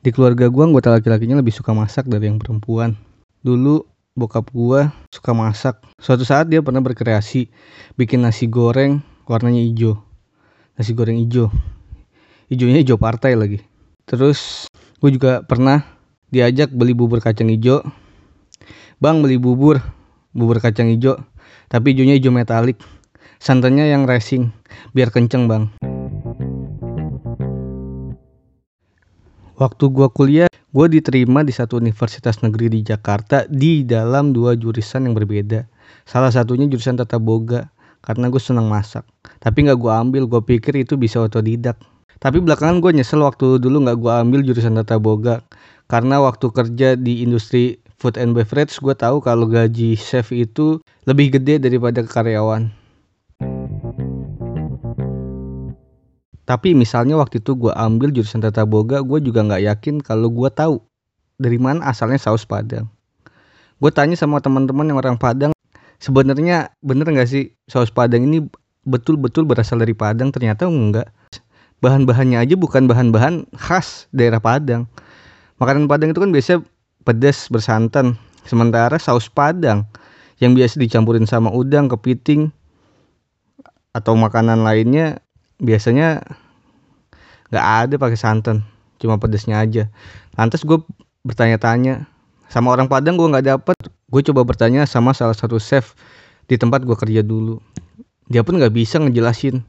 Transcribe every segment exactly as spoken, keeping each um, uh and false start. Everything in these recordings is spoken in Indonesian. Di keluarga gue anggota laki-lakinya lebih suka masak dari yang perempuan. Dulu bokap gue suka masak. Suatu saat dia pernah berkreasi bikin nasi goreng warnanya hijau. Nasi goreng hijau. Hijaunya hijau partai lagi. Terus gue juga pernah diajak beli bubur kacang hijau. Bang, beli bubur bubur kacang hijau, tapi hijaunya hijau metalik. Santannya yang racing, biar kenceng bang. Waktu gua kuliah, gua diterima di satu universitas negeri di Jakarta di dalam dua jurusan yang berbeda. Salah satunya jurusan tata boga, karena gue senang masak. Tapi nggak gua ambil, gue pikir itu bisa otodidak. Tapi belakangan gue nyesel waktu dulu nggak gua ambil jurusan tata boga, karena waktu kerja di industri food and beverage, gue tahu kalau gaji chef itu lebih gede daripada karyawan. Tapi misalnya waktu itu gue ambil jurusan tata boga, gue juga nggak yakin kalau gue tahu dari mana asalnya saus padang. Gue tanya sama teman-teman yang orang Padang, sebenarnya bener nggak sih saus padang ini betul-betul berasal dari Padang? Ternyata enggak. Bahan-bahannya aja bukan bahan-bahan khas daerah Padang. Makanan Padang itu kan biasanya pedas bersantan. Sementara saus padang yang biasa dicampurin sama udang, kepiting, atau makanan lainnya, biasanya nggak ada pakai santan, cuma pedesnya aja. Lantas gue bertanya-tanya sama orang Padang, gue nggak dapet. Gue coba bertanya sama salah satu chef di tempat gue kerja dulu. Dia pun nggak bisa ngejelasin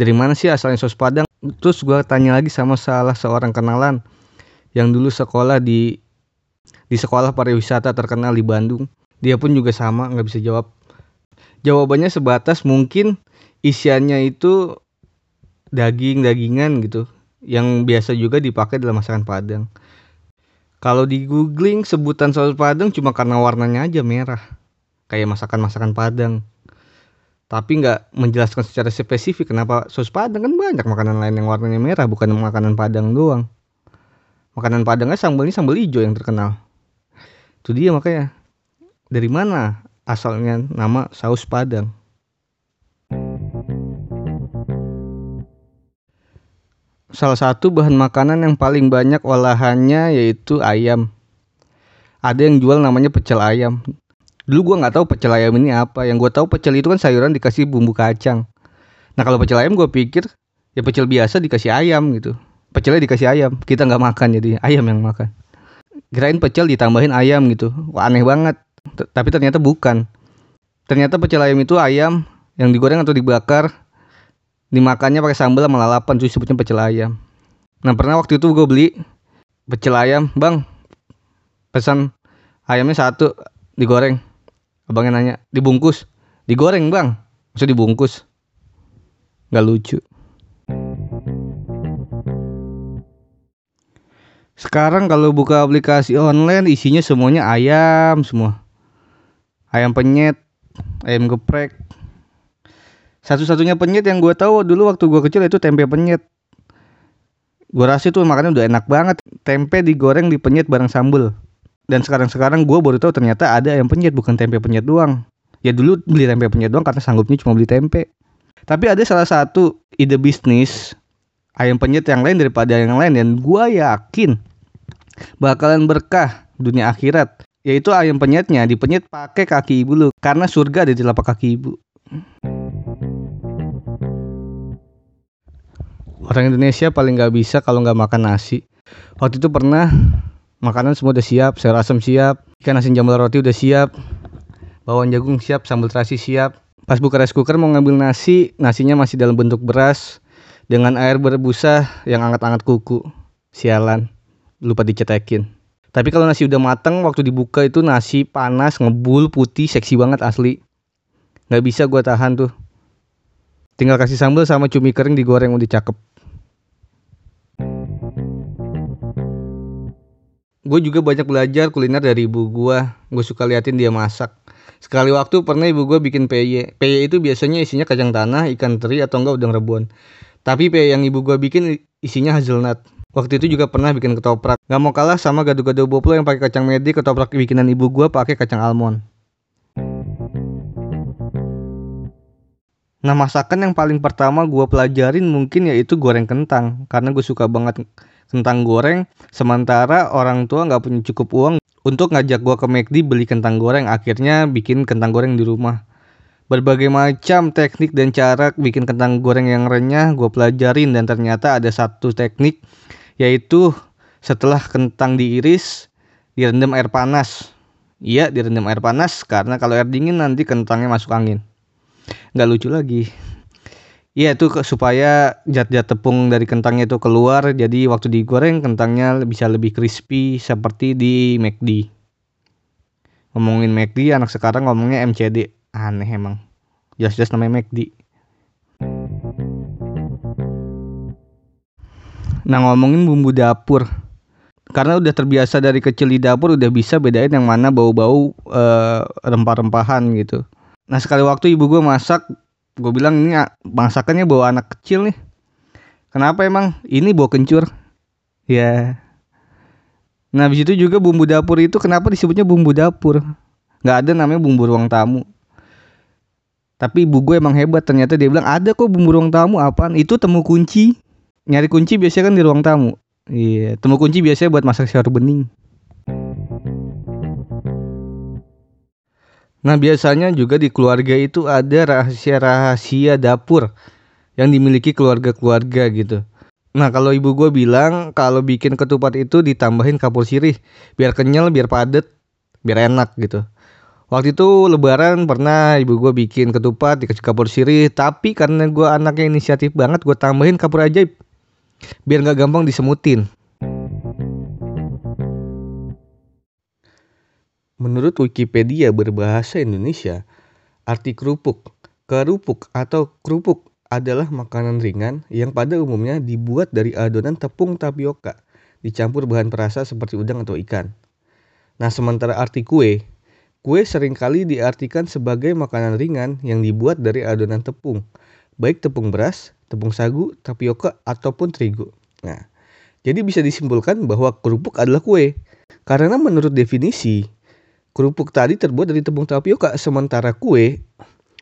dari mana sih asalnya saus Padang. Terus gue tanya lagi sama salah seorang kenalan yang dulu sekolah di di sekolah pariwisata terkenal di Bandung. Dia pun juga sama nggak bisa jawab. Jawabannya sebatas mungkin isiannya itu daging-dagingan gitu, yang biasa juga dipakai dalam masakan Padang. Kalau di googling sebutan saus Padang cuma karena warnanya aja merah, kayak masakan-masakan Padang. Tapi nggak menjelaskan secara spesifik kenapa saus Padang, kan banyak makanan lain yang warnanya merah, bukan makanan Padang doang. Makanan Padangnya sambalnya sambal hijau yang terkenal. Itu dia makanya. Dari mana asalnya nama saus Padang? Salah satu bahan makanan yang paling banyak olahannya yaitu ayam. Ada yang jual namanya pecel ayam. Dulu gue nggak tahu pecel ayam ini apa. Yang gue tahu pecel itu kan sayuran dikasih bumbu kacang. Nah kalau pecel ayam gue pikir ya pecel biasa dikasih ayam gitu. Pecelnya dikasih ayam, kita nggak makan, jadi ayam yang makan. Kirain pecel ditambahin ayam gitu. Wah, aneh banget. T- tapi ternyata bukan. Ternyata pecel ayam itu ayam yang digoreng atau dibakar, dimakannya pakai sambal sama lalapan, itu disebutnya pecel ayam. Nah pernah waktu itu gue beli pecel ayam, bang, pesan ayamnya satu digoreng. Abangnya nanya, dibungkus? Digoreng bang, maksud dibungkus. Gak lucu. Sekarang kalau buka aplikasi online isinya semuanya ayam semua. Ayam penyet, ayam geprek. Satu-satunya penyet yang gue tahu dulu waktu gue kecil itu tempe penyet. Gue rasa tuh makannya udah enak banget. Tempe digoreng di penyet bareng sambal. Dan sekarang-sekarang gue baru tahu ternyata ada ayam penyet, bukan tempe penyet doang. Ya dulu beli tempe penyet doang karena sanggupnya cuma beli tempe. Tapi ada salah satu ide bisnis ayam penyet yang lain daripada yang lain, dan gue yakin bakalan berkah dunia akhirat. Yaitu ayam penyetnya dipenyet pakai kaki ibu lu, karena surga ada di telapak kaki ibu. Orang Indonesia paling gak bisa kalau gak makan nasi. Waktu itu pernah makanan semua udah siap. Sayur asam siap, ikan asin jambal roti udah siap, bawang jagung siap, sambal terasi siap. Pas buka rice cooker mau ngambil nasi, nasinya masih dalam bentuk beras dengan air berbusa yang anget-anget kuku. Sialan, lupa dicetekin. Tapi kalau nasi udah mateng, waktu dibuka itu nasi panas, ngebul, putih, seksi banget asli. Gak bisa gue tahan tuh. Tinggal kasih sambal sama cumi kering digoreng udah cakep. Gue juga banyak belajar kuliner dari ibu gue. Gue suka liatin dia masak. Sekali waktu pernah ibu gue bikin peye. Peye itu biasanya isinya kacang tanah, ikan teri, atau enggak udang rebon. Tapi peye yang ibu gue bikin isinya hazelnut. Waktu itu juga pernah bikin ketoprak. Gak mau kalah sama gado-gado boplo yang pakai kacang mede. Ketoprak bikinan ibu gue pakai kacang almond. Nah masakan yang paling pertama gue pelajarin mungkin yaitu goreng kentang. Karena gue suka banget kentang goreng, sementara orang tua nggak punya cukup uang untuk ngajak gua ke McD beli kentang goreng. Akhirnya bikin kentang goreng di rumah. Berbagai macam teknik dan cara bikin kentang goreng yang renyah gua pelajarin, dan ternyata ada satu teknik, yaitu setelah kentang diiris, direndam air panas. Iya, direndam air panas, karena kalau air dingin nanti kentangnya masuk angin, nggak lucu lagi. Iya, itu supaya zat-zat tepung dari kentangnya itu keluar, jadi waktu digoreng kentangnya bisa lebih crispy seperti di McD. Ngomongin McD, anak sekarang ngomongnya M C D. Aneh emang, jelas-jelas namanya McD. Nah, ngomongin bumbu dapur, karena udah terbiasa dari kecil di dapur, udah bisa bedain yang mana bau-bau e, rempah-rempahan gitu. Nah, sekali waktu ibu gue masak, gue bilang, ini masakannya bau anak kecil nih. Kenapa emang? Ini bau kencur. Ya. Yeah. Nah, habis itu juga bumbu dapur itu kenapa disebutnya bumbu dapur? Gak ada namanya bumbu ruang tamu. Tapi ibu gue emang hebat, ternyata dia bilang, ada kok bumbu ruang tamu. Apaan? Itu temu kunci. Nyari kunci biasanya kan di ruang tamu. Iya, yeah. Temu kunci biasanya buat masak sayur bening. Nah, biasanya juga di keluarga itu ada rahasia-rahasia dapur yang dimiliki keluarga-keluarga gitu. Nah, kalau ibu gue bilang kalau bikin ketupat itu ditambahin kapur sirih, biar kenyal, biar padat, biar enak gitu. Waktu itu lebaran pernah ibu gue bikin ketupat dikasih kapur sirih, tapi karena gue anaknya inisiatif banget, gue tambahin kapur ajaib biar gak gampang disemutin. Menurut Wikipedia berbahasa Indonesia, arti kerupuk, kerupuk atau kerupuk adalah makanan ringan yang pada umumnya dibuat dari adonan tepung tapioka, dicampur bahan perasa seperti udang atau ikan. Nah, sementara arti kue, kue seringkali diartikan sebagai makanan ringan yang dibuat dari adonan tepung, baik tepung beras, tepung sagu, tapioka, ataupun terigu. Nah, jadi bisa disimpulkan bahwa kerupuk adalah kue, karena menurut definisi, kerupuk tadi terbuat dari tepung tapioka, sementara kue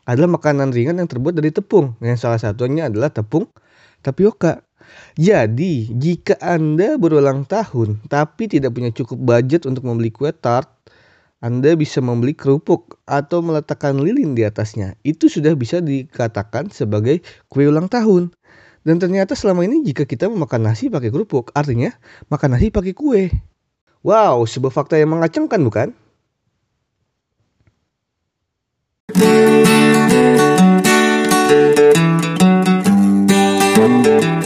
adalah makanan ringan yang terbuat dari tepung, yang salah satunya adalah tepung tapioka. Jadi, jika Anda berulang tahun tapi tidak punya cukup budget untuk membeli kue tart, Anda bisa membeli kerupuk atau meletakkan lilin di atasnya. Itu sudah bisa dikatakan sebagai kue ulang tahun. Dan ternyata selama ini jika kita memakan nasi pakai kerupuk, artinya makan nasi pakai kue. Wow, sebuah fakta yang mengacengkan, bukan? Thank you.